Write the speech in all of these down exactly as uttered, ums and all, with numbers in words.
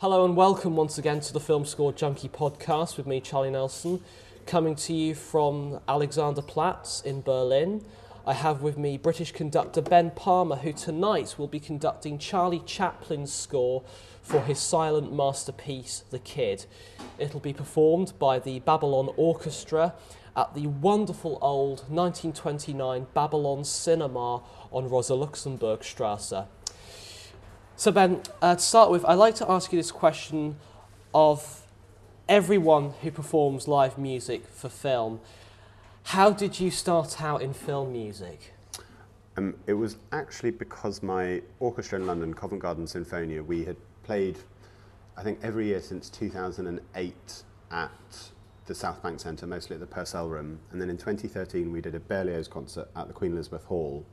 Hello and welcome once again to the Film Score Junkie podcast with me, Charlie Nelson, coming to you from Alexanderplatz in Berlin. I have with me British conductor Ben Palmer, who tonight will be conducting Charlie Chaplin's score for his silent masterpiece, The Kid. It'll be performed by the Babylon Orchestra at the wonderful old nineteen twenty-nine Babylon Cinema on Rosa-Luxemburg-Straße. So Ben, uh, to start with, I'd like to ask you this question of everyone who performs live music for film. How did you start out in film music? Um, it was actually because my orchestra in London, Covent Garden Sinfonia, we had played, I think, every year since two thousand eight at the Southbank Centre, mostly at the Purcell Room. And then in twenty thirteen, we did a Berlioz concert at the Queen Elizabeth Hall.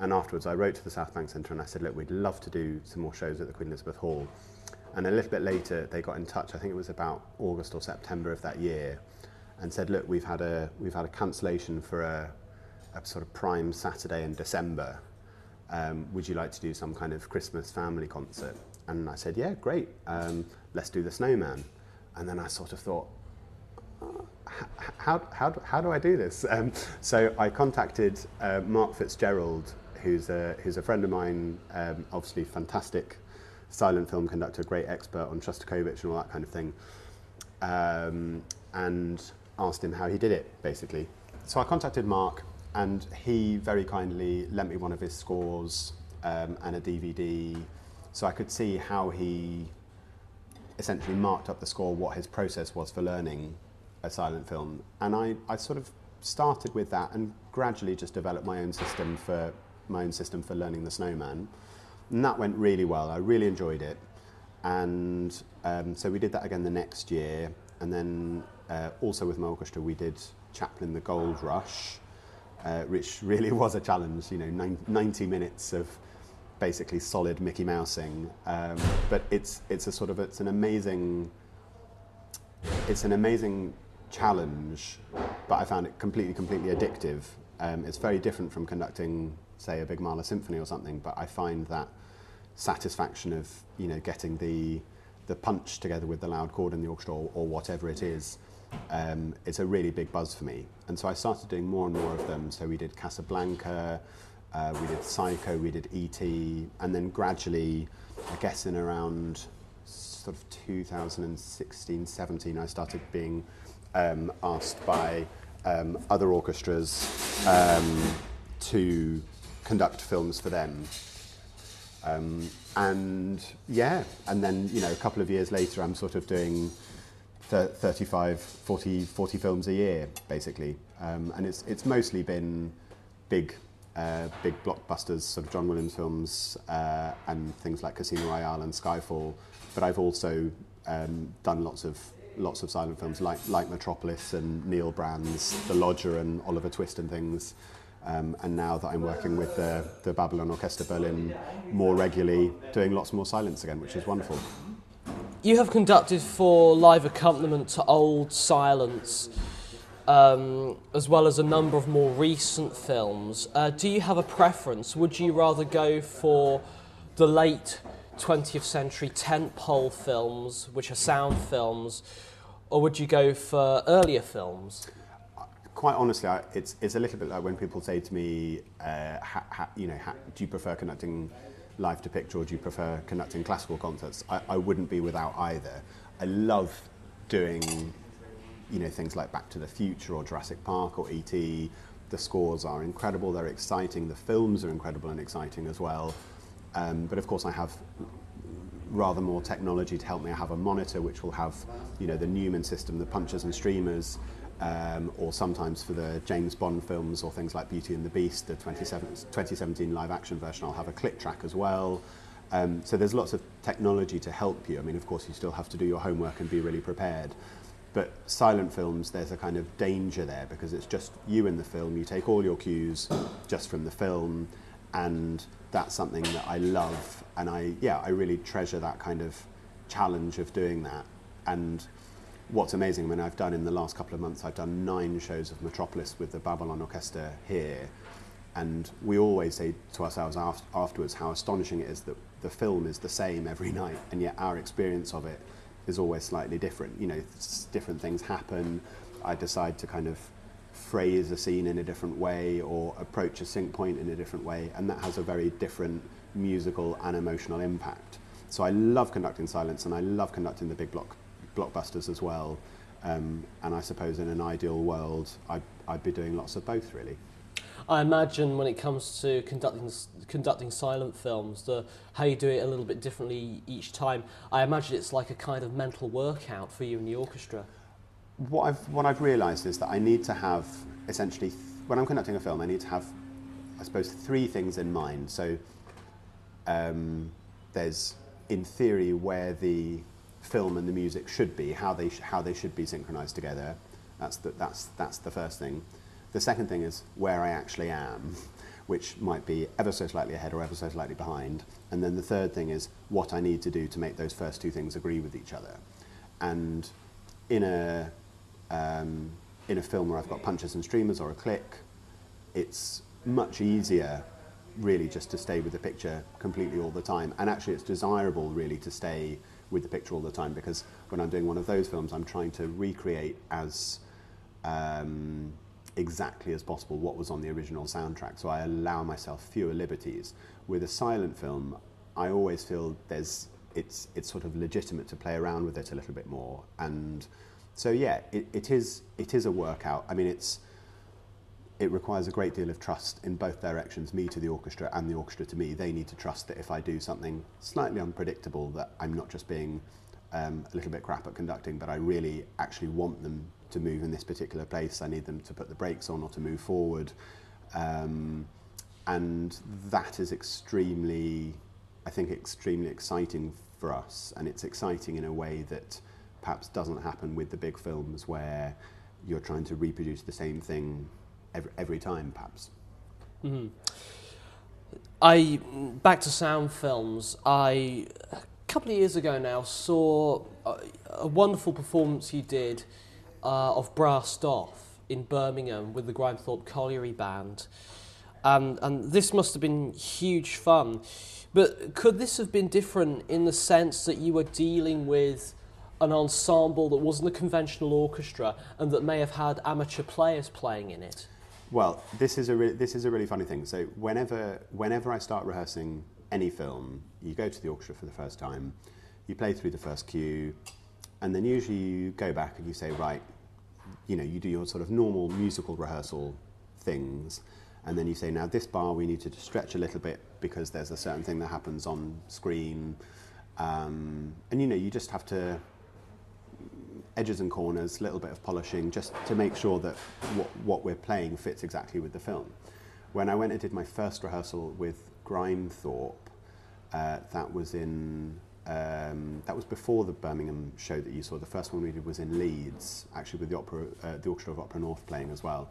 And afterwards, I wrote to the Southbank Centre and I said, look, we'd love to do some more shows at the Queen Elizabeth Hall. And a little bit later, they got in touch, I think it was about August or September of that year, and said, look, we've had a, we've had a cancellation for a, a sort of prime Saturday in December. Um, would you like to do some kind of Christmas family concert? And I said, yeah, great. Um, let's do The Snowman. And then I sort of thought, oh, how, how, how do I do this? Um, so I contacted uh, Mark Fitzgerald, who's a, who's a friend of mine, um, obviously fantastic silent film conductor, great expert on Shostakovich and all that kind of thing, um, and asked him how he did it, basically. So I contacted Mark, and he very kindly lent me one of his scores um, and a D V D, so I could see how he essentially marked up the score, what his process was for learning a silent film. And I, I sort of started with that and gradually just developed my own system for my own system for learning The Snowman, and that went really well. I really enjoyed it, and um, so we did that again the next year, and then uh, also with my orchestra we did Chaplin the Gold Rush, uh, which really was a challenge, you know, ninety minutes of basically solid Mickey Mousing, um, but it's it's a sort of it's an amazing it's an amazing challenge, but I found it completely completely addictive. Um, it's very different from conducting, say, a big Mahler symphony or something, but I find that satisfaction of, you know, getting the the punch together with the loud chord in the orchestra, or, or whatever it is, um, it's a really big buzz for me. And so I started doing more and more of them. So we did Casablanca, uh, we did Psycho, we did E T, and then gradually, I guess in around sort of two thousand sixteen, seventeen, I started being um, asked by um, other orchestras um, to conduct films for them. Um, and yeah, and then, you know, a couple of years later, I'm sort of doing thirty-five, forty, forty films a year, basically. Um, and it's it's mostly been big, uh, big blockbusters, sort of John Williams films, uh, and things like Casino Royale and Skyfall. But I've also um, done lots of lots of silent films, like like Metropolis and Neil Brand's The Lodger and Oliver Twist and things. Um, and now that I'm working with the, the Babylon Orchestra Berlin more regularly, doing lots more silence again, which is wonderful. You have conducted for live accompaniment to old silence, um, as well as a number of more recent films. Uh, do you have a preference? Would you rather go for the late twentieth century tentpole films, which are sound films, or would you go for earlier films? Quite honestly, I, it's it's a little bit like when people say to me, uh, ha, ha, you know, ha, do you prefer conducting live to picture or do you prefer conducting classical concerts? I, I wouldn't be without either. I love doing, you know, things like Back to the Future or Jurassic Park or E T The scores are incredible. They're exciting. The films are incredible and exciting as well. Um, but of course, I have rather more technology to help me. I have a monitor which will have, you know, the Newman system, the punches and streamers. Um, or sometimes for the James Bond films or things like Beauty and the Beast, the twenty seventeen live action version, I'll have a click track as well. Um, so there's lots of technology to help you. I mean, of course, you still have to do your homework and be really prepared. But silent films, there's a kind of danger there because it's just you in the film. You take all your cues just from the film. And that's something that I love. And I, yeah, I really treasure that kind of challenge of doing that. And what's amazing, I mean, I've done in the last couple of months, I've done nine shows of Metropolis with the Babylon Orchestra here, and we always say to ourselves after, afterwards how astonishing it is that the film is the same every night, and yet our experience of it is always slightly different. You know, different things happen. I decide to kind of phrase a scene in a different way or approach a sync point in a different way, and that has a very different musical and emotional impact. So I love conducting silence, and I love conducting the big block blockbusters as well. Um, and I suppose in an ideal world, I'd, I'd be doing lots of both, really. I imagine when it comes to conducting conducting silent films, the how you do it a little bit differently each time. I imagine it's like a kind of mental workout for you in the orchestra. What I've what I've realised is that I need to have essentially th when I'm conducting a film, I need to have, I suppose, three things in mind. So um, there's, in theory, where the film and the music should be, how they sh how they should be synchronised together. That's the, that's that's the first thing. The second thing is where I actually am, which might be ever so slightly ahead or ever so slightly behind. And then the third thing is what I need to do to make those first two things agree with each other. And in a um, in a film where I've got punches and streamers or a click, it's much easier really just to stay with the picture completely all the time. And actually it's desirable really to stay with the picture all the time, because when I'm doing one of those films, I'm trying to recreate as um, exactly as possible what was on the original soundtrack, so I allow myself fewer liberties. With a silent film, I always feel there's it's it's sort of legitimate to play around with it a little bit more, and so yeah, it, it is it is a workout. I mean, it's it requires a great deal of trust in both directions, me to the orchestra and the orchestra to me. They need to trust that if I do something slightly unpredictable, that I'm not just being um, a little bit crap at conducting, but I really actually want them to move in this particular place. I need them to put the brakes on or to move forward. Um, and that is extremely, I think, extremely exciting for us. And it's exciting in a way that perhaps doesn't happen with the big films, where you're trying to reproduce the same thing every, every time, perhaps. Mm-hmm. I, back to sound films, I, a couple of years ago now, saw a, a wonderful performance you did Uh, of Brassed Off in Birmingham with the Grimethorpe Colliery Band, um, and this must have been huge fun. But could this have been different in the sense that you were dealing with an ensemble that wasn't a conventional orchestra and that may have had amateur players playing in it? Well, this is a re this is a really funny thing. So whenever whenever I start rehearsing any film, you go to the orchestra for the first time, you play through the first cue, and then usually you go back and you say, right, you know, you do your sort of normal musical rehearsal things, and then you say, now this bar we need to stretch a little bit because there's a certain thing that happens on screen, um, and you know, you just have to, edges and corners, a little bit of polishing, just to make sure that what, what we're playing fits exactly with the film. When I went and did my first rehearsal with Grimethorpe, uh, that was in, Um, that was before the Birmingham show that you saw. The first one we did was in Leeds, actually, with the opera, uh, the Orchestra of Opera North playing as well.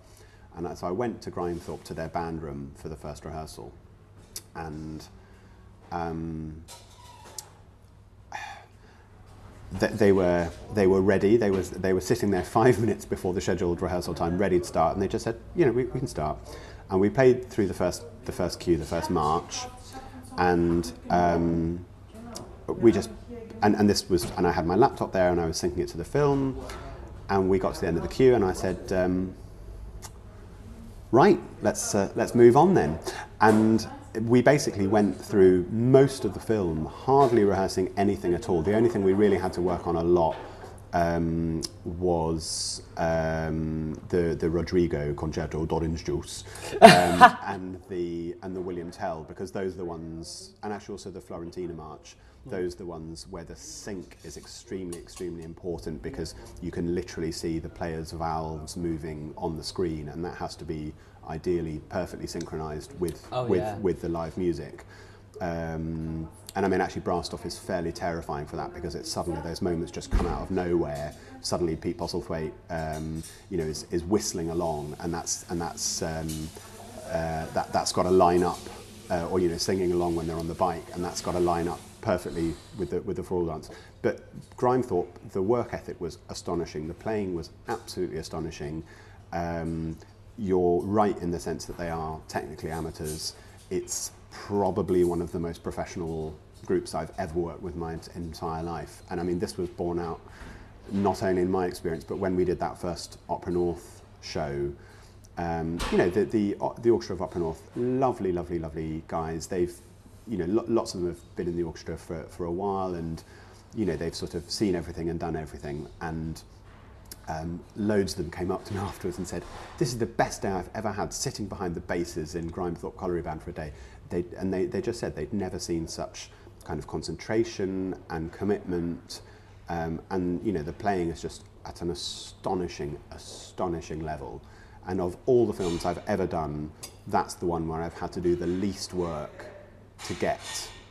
And so I went to Grimethorpe, to their band room, for the first rehearsal. And um, th they were they were ready. They was they were sitting there five minutes before the scheduled rehearsal time, ready to start. And they just said, you know, we, we can start. And we played through the first the first cue, the first march, and. Um, We just, and, and this was, and I had my laptop there and I was syncing it to the film, and we got to the end of the queue and I said, um, right, let's, uh, let's move on then. And we basically went through most of the film, hardly rehearsing anything at all. The only thing we really had to work on a lot um, was um, the, the Rodrigo Concerto d'Orange Juice um, and, the, and the William Tell, because those are the ones, and actually also the Florentina March. Those are the ones where the sync is extremely, extremely important, because you can literally see the players' valves moving on the screen, and that has to be ideally perfectly synchronised with oh, with, yeah. with the live music. Um, and I mean, actually, Brassed Off is fairly terrifying for that, because it's suddenly those moments just come out of nowhere. Suddenly, Pete Postlethwaite, um, you know, is, is whistling along, and that's and that's um, uh, that that's got to line up, uh, or you know, singing along when they're on the bike, and that's got to line up perfectly with the with the floral dance. But Grimethorpe, the work ethic was astonishing. The playing was absolutely astonishing. Um, you're right in the sense that they are technically amateurs. It's probably one of the most professional groups I've ever worked with my entire life. And I mean, this was borne out not only in my experience, but when we did that first Opera North show, um, you know, the, the, the Orchestra of Opera North, lovely, lovely, lovely guys. They've, you know, lo lots of them have been in the orchestra for, for a while, and, you know, they've sort of seen everything and done everything. And um, loads of them came up to me afterwards and said, this is the best day I've ever had, sitting behind the basses in Grimethorpe Colliery Band for a day. They, and they, they just said they'd never seen such kind of concentration and commitment. Um, and, you know, the playing is just at an astonishing, astonishing level. And of all the films I've ever done, that's the one where I've had to do the least work to get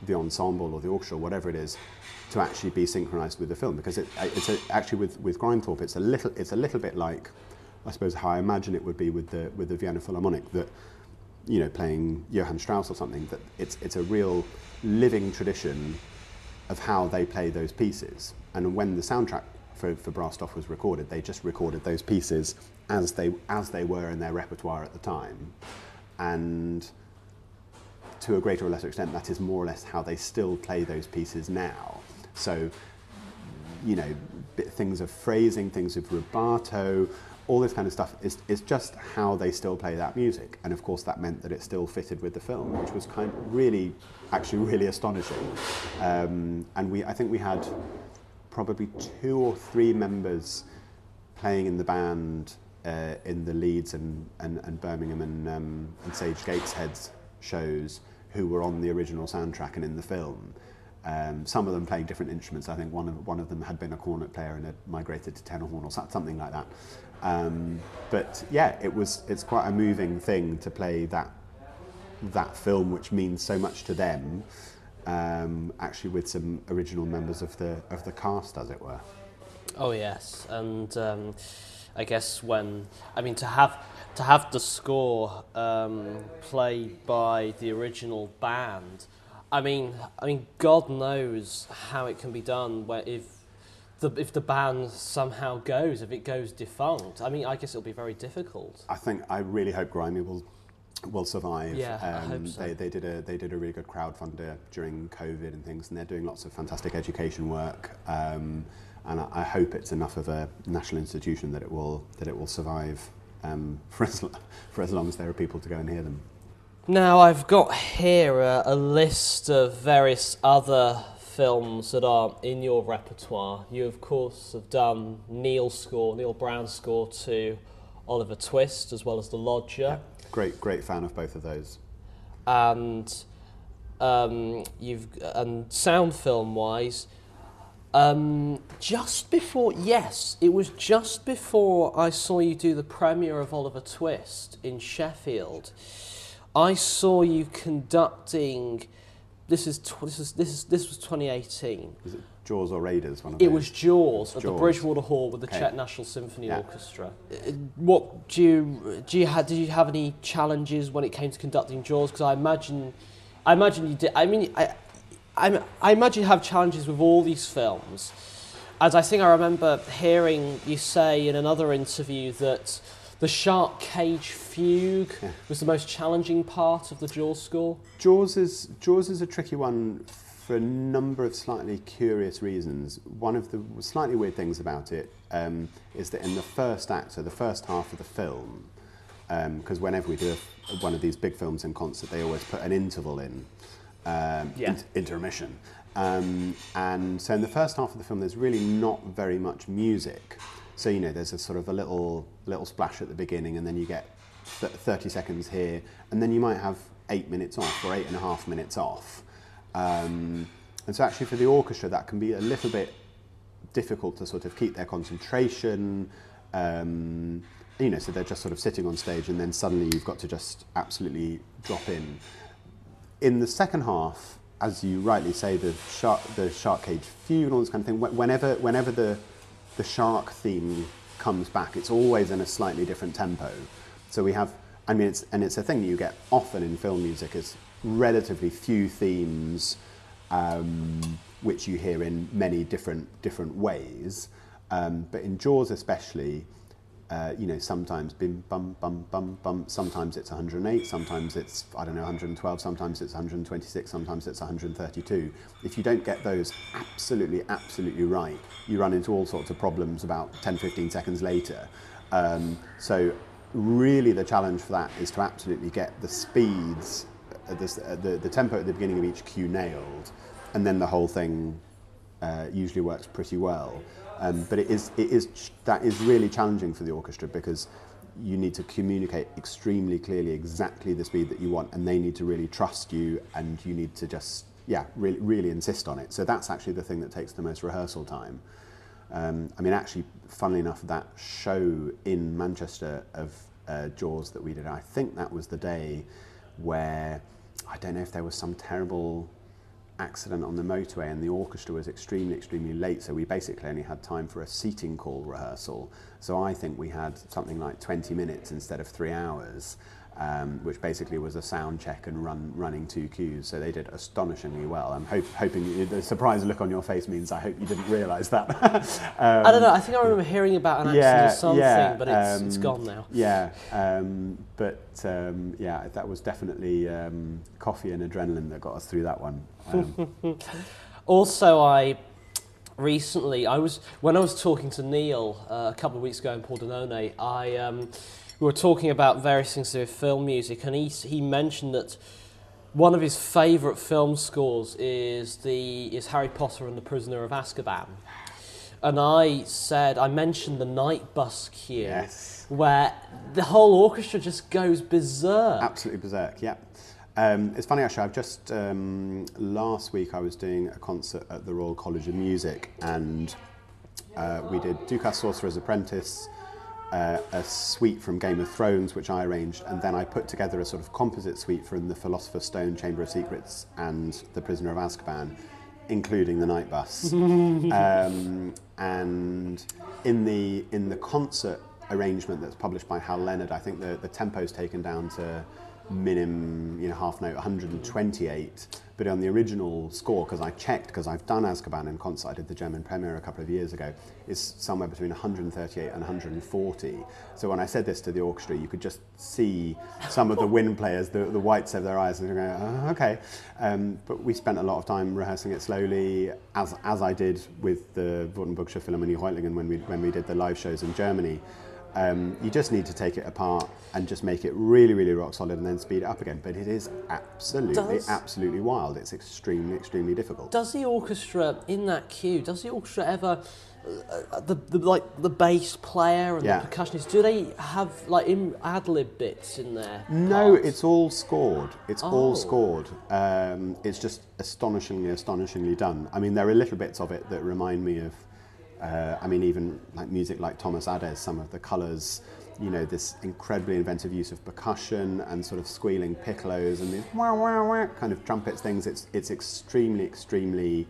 the ensemble or the orchestra, or whatever it is, to actually be synchronised with the film. Because it, it's a, actually with, with Grimethorpe, it's a little, it's a little bit like, I suppose, how I imagine it would be with the with the Vienna Philharmonic, that, you know, playing Johann Strauss or something. That it's it's a real living tradition of how they play those pieces. And when the soundtrack for, for Brassed Off was recorded, they just recorded those pieces as they as they were in their repertoire at the time. And to a greater or lesser extent, that is more or less how they still play those pieces now. So, you know, things of phrasing, things of rubato, all this kind of stuff is, is just how they still play that music. And of course that meant that it still fitted with the film, which was kind of really, actually really astonishing. Um, and we, I think we had probably two or three members playing in the band uh, in the Leeds and, and, and Birmingham and, um, and Sage Gatesheads shows who were on the original soundtrack and in the film. Um, some of them playing different instruments. I think one of, one of them had been a cornet player and had migrated to tenor horn or something like that. Um, but yeah, it was, it's quite a moving thing to play that, that film, which means so much to them, um, actually with some original members of the, of the cast, as it were. Oh yes, and um, I guess when, I mean, to have, to have the score um, played by the original band, I mean, I mean, God knows how it can be done. Where if the if the band somehow goes, if it goes defunct, I mean, I guess it'll be very difficult. I think I really hope Grimey will will survive. Yeah, um, I hope so. They they did a they did a really good crowdfunder during COVID and things, and they're doing lots of fantastic education work. Um, and I, I hope it's enough of a national institution that it will that it will survive um, for as for as long as there are people to go and hear them. Now, I've got here a, a list of various other films that are in your repertoire. You, of course, have done Neil score, Neil Brown's score to Oliver Twist, as well as The Lodger. Yeah, great, great fan of both of those. And um, you've and sound film-wise, um, just before, yes, it was just before I saw you do the premiere of Oliver Twist in Sheffield. I saw you conducting. This is tw this is this is this was twenty eighteen. Was it Jaws or Raiders? One of it those? was Jaws at Jaws. the Bridgewater Hall with the okay. Czech National Symphony yeah. Orchestra. What do you do? You had did you have any challenges when it came to conducting Jaws? Because I imagine, I imagine you did. I mean, I, I, I imagine you have challenges with all these films. As I think I remember hearing you say in another interview that the shark cage fugue yeah. was the most challenging part of the Jaws score. Jaws is, Jaws is a tricky one for a number of slightly curious reasons. One of the slightly weird things about it um, is that in the first act, so the first half of the film, because um, whenever we do a, one of these big films in concert, they always put an interval in, um, yeah. in intermission. Um, and so in the first half of the film, there's really not very much music. So, you know, there's a sort of a little little splash at the beginning, and then you get thirty seconds here, and then you might have eight minutes off or eight and a half minutes off. Um, and so actually for the orchestra, that can be a little bit difficult to sort of keep their concentration. Um, you know, so they're just sort of sitting on stage, and then suddenly you've got to just absolutely drop in. In the second half, as you rightly say, the shark, the shark cage fugue and all this kind of thing, whenever, whenever the... the shark theme comes back, it's always in a slightly different tempo. So we have, I mean, it's, and it's a thing that you get often in film music, is relatively few themes um, which you hear in many different different ways. Um, but in Jaws especially, uh, you know, sometimes bim, bum, bum, bum, bum, sometimes it's one hundred and eight, sometimes it's, I don't know, one hundred and twelve, sometimes it's one hundred and twenty-six, sometimes it's one hundred and thirty-two. If you don't get those absolutely, absolutely right, you run into all sorts of problems about ten, fifteen seconds later. Um, so really the challenge for that is to absolutely get the speeds, uh, this, uh, the, the tempo at the beginning of each cue nailed, and then the whole thing uh, usually works pretty well. Um, but it is, it is, that is really challenging for the orchestra, because you need to communicate extremely clearly exactly the speed that you want, and they need to really trust you, and you need to just, yeah, really, really insist on it. So that's actually the thing that takes the most rehearsal time. Um, I mean, actually, funnily enough, that show in Manchester of uh, Jaws that we did, I think that was the day where, I don't know if there was some terrible accident on the motorway and the orchestra was extremely, extremely late, so we basically only had time for a seating call rehearsal. So I think we had something like twenty minutes instead of three hours, um, which basically was a sound check and run running two cues, so they did astonishingly well. I'm hope, hoping, the surprised look on your face means I hope you didn't realise that. um, I don't know, I think I remember hearing about an accident yeah, or something, yeah, but it's, um, it's gone now. Yeah, um, but um, yeah, that was definitely um, coffee and adrenaline that got us through that one. Um, also, I recently, I was when I was talking to Neil uh, a couple of weeks ago in Paul Denone, I um, we were talking about various things to do with film music, and he he mentioned that one of his favourite film scores is the is Harry Potter and the Prisoner of Azkaban, and I said I mentioned the Night Bus cue, yes, where the whole orchestra just goes berserk, absolutely berserk, yeah. Um, it's funny actually, I've just, um, last week I was doing a concert at the Royal College of Music, and uh, we did Dukas Sorcerer's Apprentice, uh, a suite from Game of Thrones which I arranged, and then I put together a sort of composite suite from the Philosopher's Stone, Chamber of Secrets and The Prisoner of Azkaban, including the Night Bus. um, and in the, in the concert arrangement that's published by Hal Leonard, I think the, the tempo's taken down to minimum, you know, half note one hundred and twenty-eight, but on the original score, because I checked, because I've done Azkaban in concert, I did the German premiere a couple of years ago, is somewhere between one hundred and thirty-eight and one hundred and forty. So when I said this to the orchestra, you could just see some of the wind players, the, the whites of their eyes, and they're going, oh, okay. Um, but we spent a lot of time rehearsing it slowly, as as I did with the Württembergische Philharmonie Reutlingen when we, when we did the live shows in Germany. Um, you just need to take it apart and just make it really, really rock solid, and then speed it up again. But it is absolutely, does, absolutely wild. It's extremely, extremely difficult. Does the orchestra in that cue? Does the orchestra ever, uh, the, the like the bass player and yeah. the percussionist? Do they have like ad lib bits in there? No, parts? It's all scored. It's oh. all scored. Um, it's just astonishingly, astonishingly done. I mean, there are little bits of it that remind me of. Uh, I mean, even like music like Thomas Adès, some of the colours, you know, this incredibly inventive use of percussion and sort of squealing piccolos and these wah, wah, wah kind of trumpets things. It's, it's extremely, extremely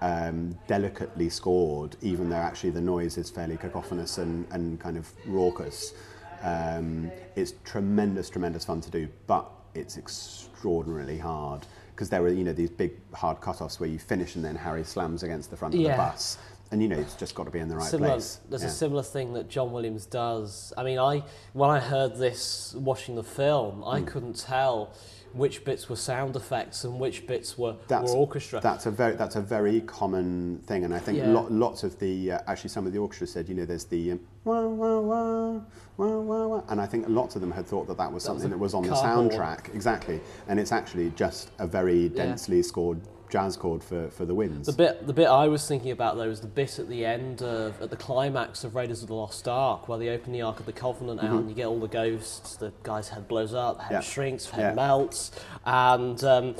um, delicately scored, even though actually the noise is fairly cacophonous and, and kind of raucous. Um, it's tremendous, tremendous fun to do, but it's extraordinarily hard, because there were, you know, these big hard cut-offs where you finish and then Harry slams against the front of yeah. the bus. And, you know, it's just got to be in the right similar, place. There's yeah. a similar thing that John Williams does. I mean, I when I heard this watching the film, I mm. couldn't tell which bits were sound effects and which bits were, were orchestra. That's a very that's a very common thing, and I think yeah. lo lots of the uh, actually some of the orchestra said, you know, there's the um, wah, wah, wah, wah, wah, wah, and I think lots of them had thought that that was something that was, that was on cardboard. The soundtrack exactly, and it's actually just a very densely yeah. scored jazz chord for, for the winds. The bit the bit I was thinking about though was the bit at the end of at the climax of Raiders of the Lost Ark, where they open the Ark of the Covenant mm-hmm. out and you get all the ghosts. The guy's head blows up, head yeah. shrinks, head yeah. melts, and um,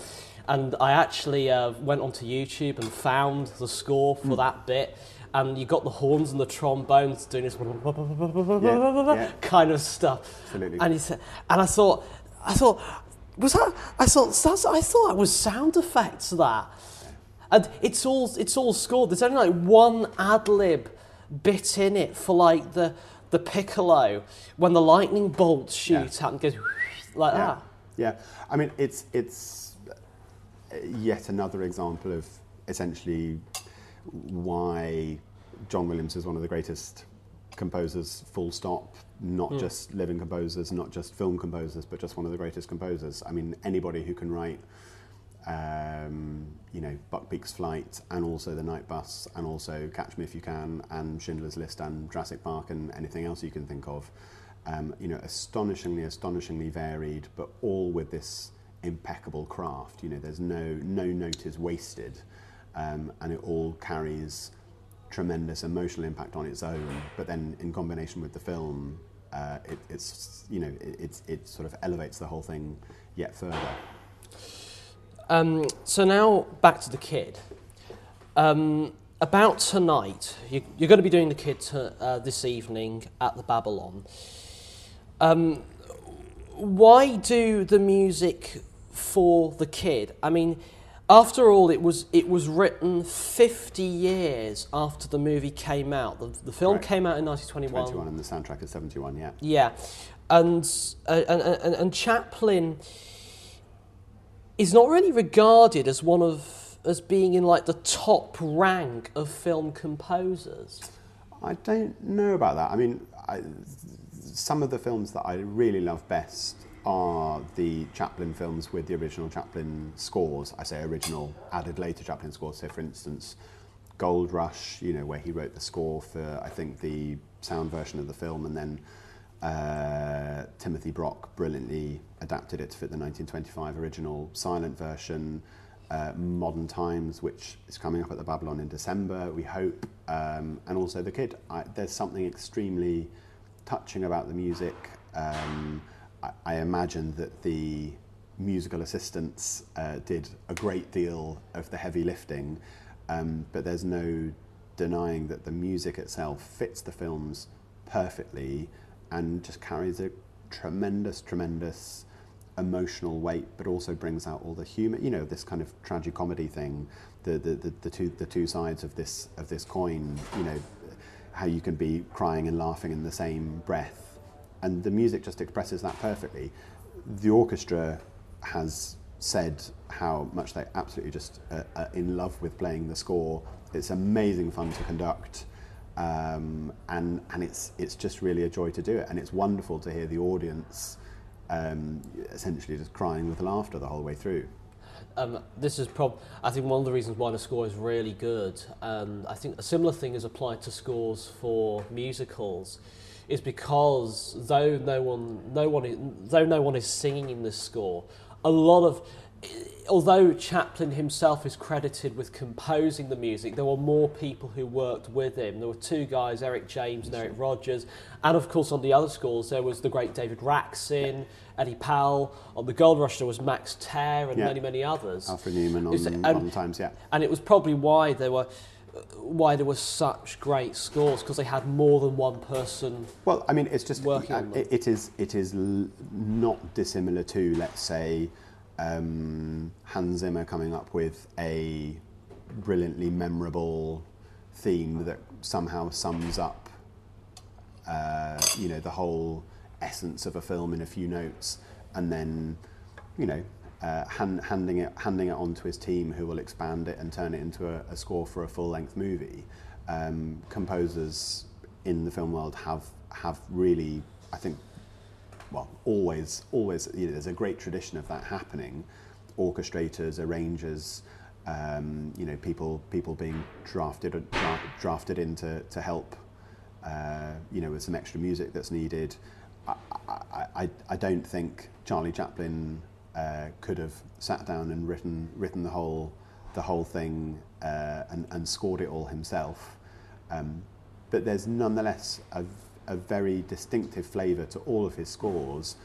and I actually uh, went onto YouTube and found the score for mm. that bit. And you got the horns and the trombones doing this yeah. Yeah. kind of stuff. Absolutely. And he said, and I thought, I thought. Was that? I thought. That's, I thought that was sound effects. That, and it's all. It's all scored. There's only like one ad lib bit in it for like the the piccolo when the lightning bolt shoots yeah. out and goes like yeah. that. Yeah. I mean, it's it's yet another example of essentially why John Williams is one of the greatest composers full stop, not mm. just living composers, not just film composers, but just one of the greatest composers. I mean, anybody who can write, um, you know, Buckbeak's Flight and also The Night Bus and also Catch Me If You Can and Schindler's List and Jurassic Park and anything else you can think of, um, you know, astonishingly, astonishingly varied, but all with this impeccable craft. You know, there's no, no note is wasted, um, and it all carries tremendous emotional impact on its own, but then in combination with the film, uh, it, it's you know it, it's it sort of elevates the whole thing yet further. Um, so now back to The Kid. Um, about tonight, you, you're going to be doing The Kid to, uh, this evening at the Babylon. Um, why do the music for The Kid? I mean, after all, it was it was written fifty years after the movie came out. The, the film right. came out in nineteen twenty-one. And the soundtrack is seventy-one. Yeah. Yeah, and, uh, and and and Chaplin is not really regarded as one of as being in like the top rank of film composers. I don't know about that. I mean, I, some of the films that I really love best are the Chaplin films with the original Chaplin scores. I say original, added later Chaplin scores. So for instance, Gold Rush, you know, where he wrote the score for, I think, the sound version of the film, and then uh, Timothy Brock brilliantly adapted it to fit the nineteen twenty-five original silent version. Uh, Modern Times, which is coming up at the Babylon in December, we hope, um, and also The Kid. I, there's something extremely touching about the music. Um, I imagine that the musical assistants uh, did a great deal of the heavy lifting, um, but there's no denying that the music itself fits the films perfectly and just carries a tremendous, tremendous emotional weight, but also brings out all the humour. You know, this kind of tragicomedy thing, the the, the the two the two sides of this of this coin. You know, how you can be crying and laughing in the same breath. And the music just expresses that perfectly. The orchestra has said how much they absolutely just uh, are in love with playing the score. It's amazing fun to conduct, um, and and it's it's just really a joy to do it. And it's wonderful to hear the audience um, essentially just crying with laughter the whole way through. Um, this is prob- I think one of the reasons why the score is really good. Um, I think a similar thing is applied to scores for musicals. Is because though no one, no one, is, though no one is singing in this score, a lot of, although Chaplin himself is credited with composing the music, there were more people who worked with him. There were two guys, Eric James and Eric Rogers, and of course on the other scores there was the great David Raxin, Eddie Powell. On the Gold Rush there was Max Tehr and yeah. many many others. Alfred Newman on, um, on times, yeah. And it was probably why there were. why there were such great scores, because they had more than one person. Well, I mean, it's just working on them. It is it is l- not dissimilar to, let's say, um, Hans Zimmer coming up with a brilliantly memorable theme that somehow sums up, uh, you know, the whole essence of a film in a few notes, and then, you know. Uh, hand, handing it, handing it on to his team, who will expand it and turn it into a, a score for a full-length movie. Um, composers in the film world have have really, I think, well, always, always. You know, there's a great tradition of that happening. Orchestrators, arrangers, um, you know, people people being drafted or dra- drafted in to, to help, uh, you know, with some extra music that's needed. I I, I, I don't think Charlie Chaplin. Uh, could have sat down and written written the whole the whole thing uh, and, and scored it all himself, um, but there's nonetheless a, a very distinctive flavour to all of his scores.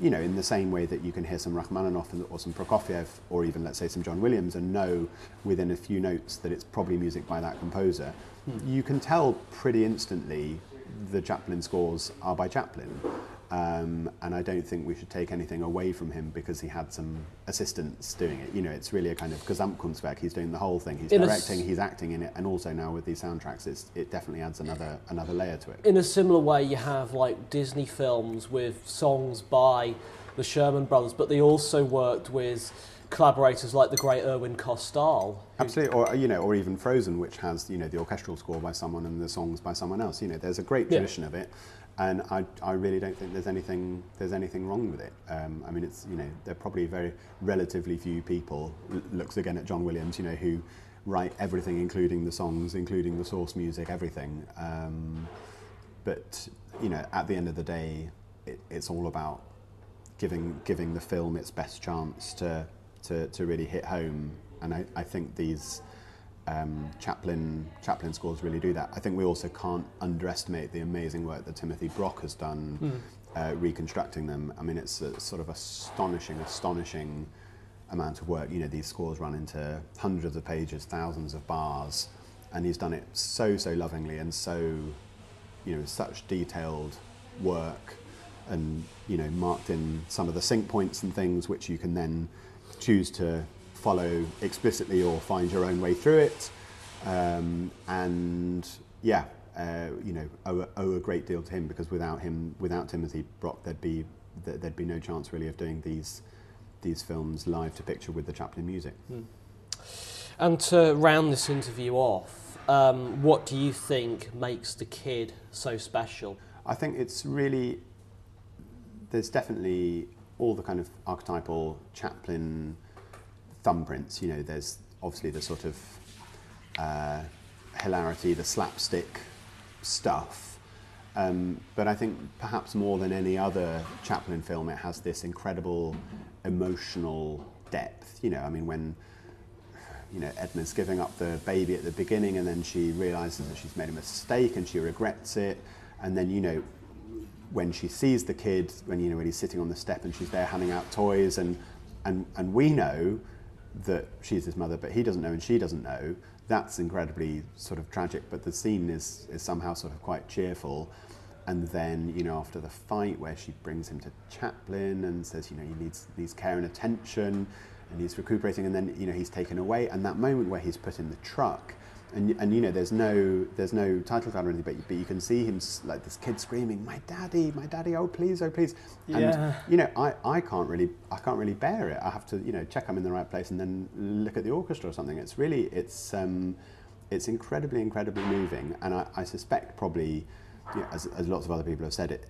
You know, in the same way that you can hear some Rachmaninoff or some Prokofiev or even, let's say, some John Williams and know within a few notes that it's probably music by that composer. Hmm. You can tell pretty instantly the Chaplin scores are by Chaplin. Um, and I don't think we should take anything away from him because he had some assistants doing it. You know, it's really a kind of Gesamtkunstwerk. He's doing the whole thing. He's in directing, s- he's acting in it, and also now with these soundtracks, it's, it definitely adds another another layer to it. In a similar way, you have like Disney films with songs by the Sherman Brothers, but they also worked with collaborators like the great Irwin Kostal. Absolutely, or you know, or even Frozen, which has, you know, the orchestral score by someone and the songs by someone else. You know, there's a great tradition yeah. of it, and I, I really don't think there's anything there's anything wrong with it. Um, I mean, it's, you know, there are probably very relatively few people. Looks again at John Williams, you know, who write everything, including the songs, including the source music, everything. Um, but you know, at the end of the day, it, it's all about giving giving the film its best chance to. To, to really hit home, and I, I think these um, Chaplin Chaplin scores really do that. I think we also can't underestimate the amazing work that Timothy Brock has done mm. uh, reconstructing them. I mean, it's a sort of astonishing, astonishing amount of work. You know, these scores run into hundreds of pages, thousands of bars, and he's done it so, so lovingly and so, you know, such detailed work, and you know, marked in some of the sync points and things which you can then choose to follow explicitly or find your own way through it, um, and yeah, uh, you know, owe, owe a great deal to him, because without him, without Timothy Brock, there'd be there'd be no chance really of doing these these films live to picture with the Chaplin music. Mm. And to round this interview off, um, what do you think makes The Kid so special? I think it's really, there's definitely all the kind of archetypal Chaplin thumbprints. You know, there's obviously the sort of uh, hilarity, the slapstick stuff, um, but I think perhaps more than any other Chaplin film, it has this incredible emotional depth. You know, I mean, when, you know, Edna's giving up the baby at the beginning, and then she realises that she's made a mistake and she regrets it, and then, you know, when she sees the kid, when, you know, when he's sitting on the step and she's there handing out toys, and, and, and we know that she's his mother, but he doesn't know and she doesn't know. That's incredibly sort of tragic, but the scene is, is somehow sort of quite cheerful. And then, you know, after the fight where she brings him to Chaplin and says, you know, he needs, needs care and attention, and he's recuperating, and then, you know, he's taken away, and that moment where he's put in the truck, And, and you know, there's no there's no title card or anything, but you, but you can see him, like, this kid screaming, "My daddy, my daddy! Oh please, oh please!" And yeah. you know, I, I can't really I can't really bear it. I have to, you know, check I'm in the right place and then look at the orchestra or something. It's really it's um, it's incredibly incredibly moving, and I, I suspect probably, you know, as, as lots of other people have said it,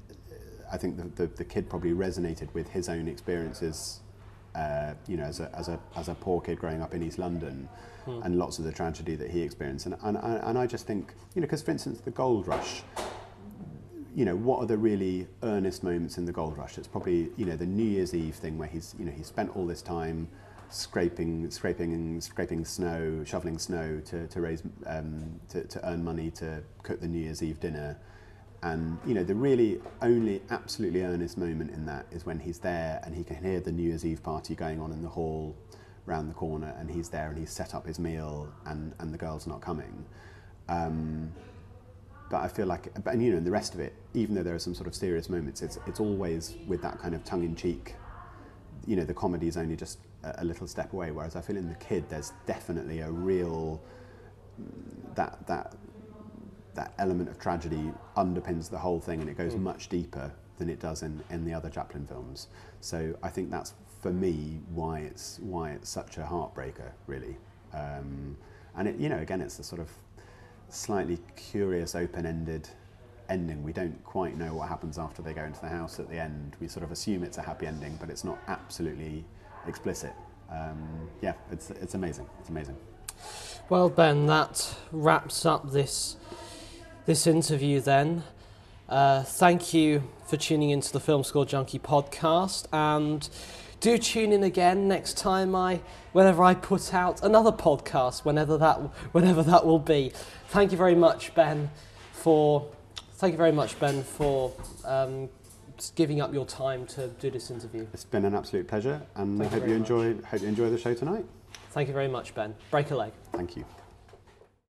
I think the the, the kid probably resonated with his own experiences. Uh, you know, as a as a as a poor kid growing up in East London, mm. and lots of the tragedy that he experienced, and and and I just think, you know, because for instance, the Gold Rush, you know, what are the really earnest moments in the Gold Rush? It's probably, you know, the New Year's Eve thing where he's, you know, he spent all this time scraping scraping scraping snow, shoveling snow to to raise um, to to earn money to cook the New Year's Eve dinner. And, you know, the really only absolutely earnest moment in that is when he's there and he can hear the New Year's Eve party going on in the hall round the corner, and he's there and he's set up his meal, and, and the girl's not coming. Um, but I feel like, and, you know, in the rest of it, even though there are some sort of serious moments, it's, it's always with that kind of tongue-in-cheek, you know, the comedy's only just a, a little step away, whereas I feel in The Kid there's definitely a real, that that... that element of tragedy underpins the whole thing, and it goes mm. much deeper than it does in, in the other Chaplin films. So I think that's, for me, why it's why it's such a heartbreaker, really. Um, and it, you know, again, it's a sort of slightly curious, open-ended ending. We don't quite know what happens after they go into the house at the end. We sort of assume it's a happy ending, but it's not absolutely explicit. Um, yeah, it's it's amazing. It's amazing. Well, Ben, that wraps up this. This interview then. Uh, thank you for tuning into the Film Score Junkie podcast, and do tune in again next time I, whenever I put out another podcast, whenever that, whenever that will be. Thank you very much, Ben, for thank you very much, Ben, for um, giving up your time to do this interview. It's been an absolute pleasure, and I hope you enjoy hope you enjoy the show tonight. Thank you very much, Ben. Break a leg. Thank you.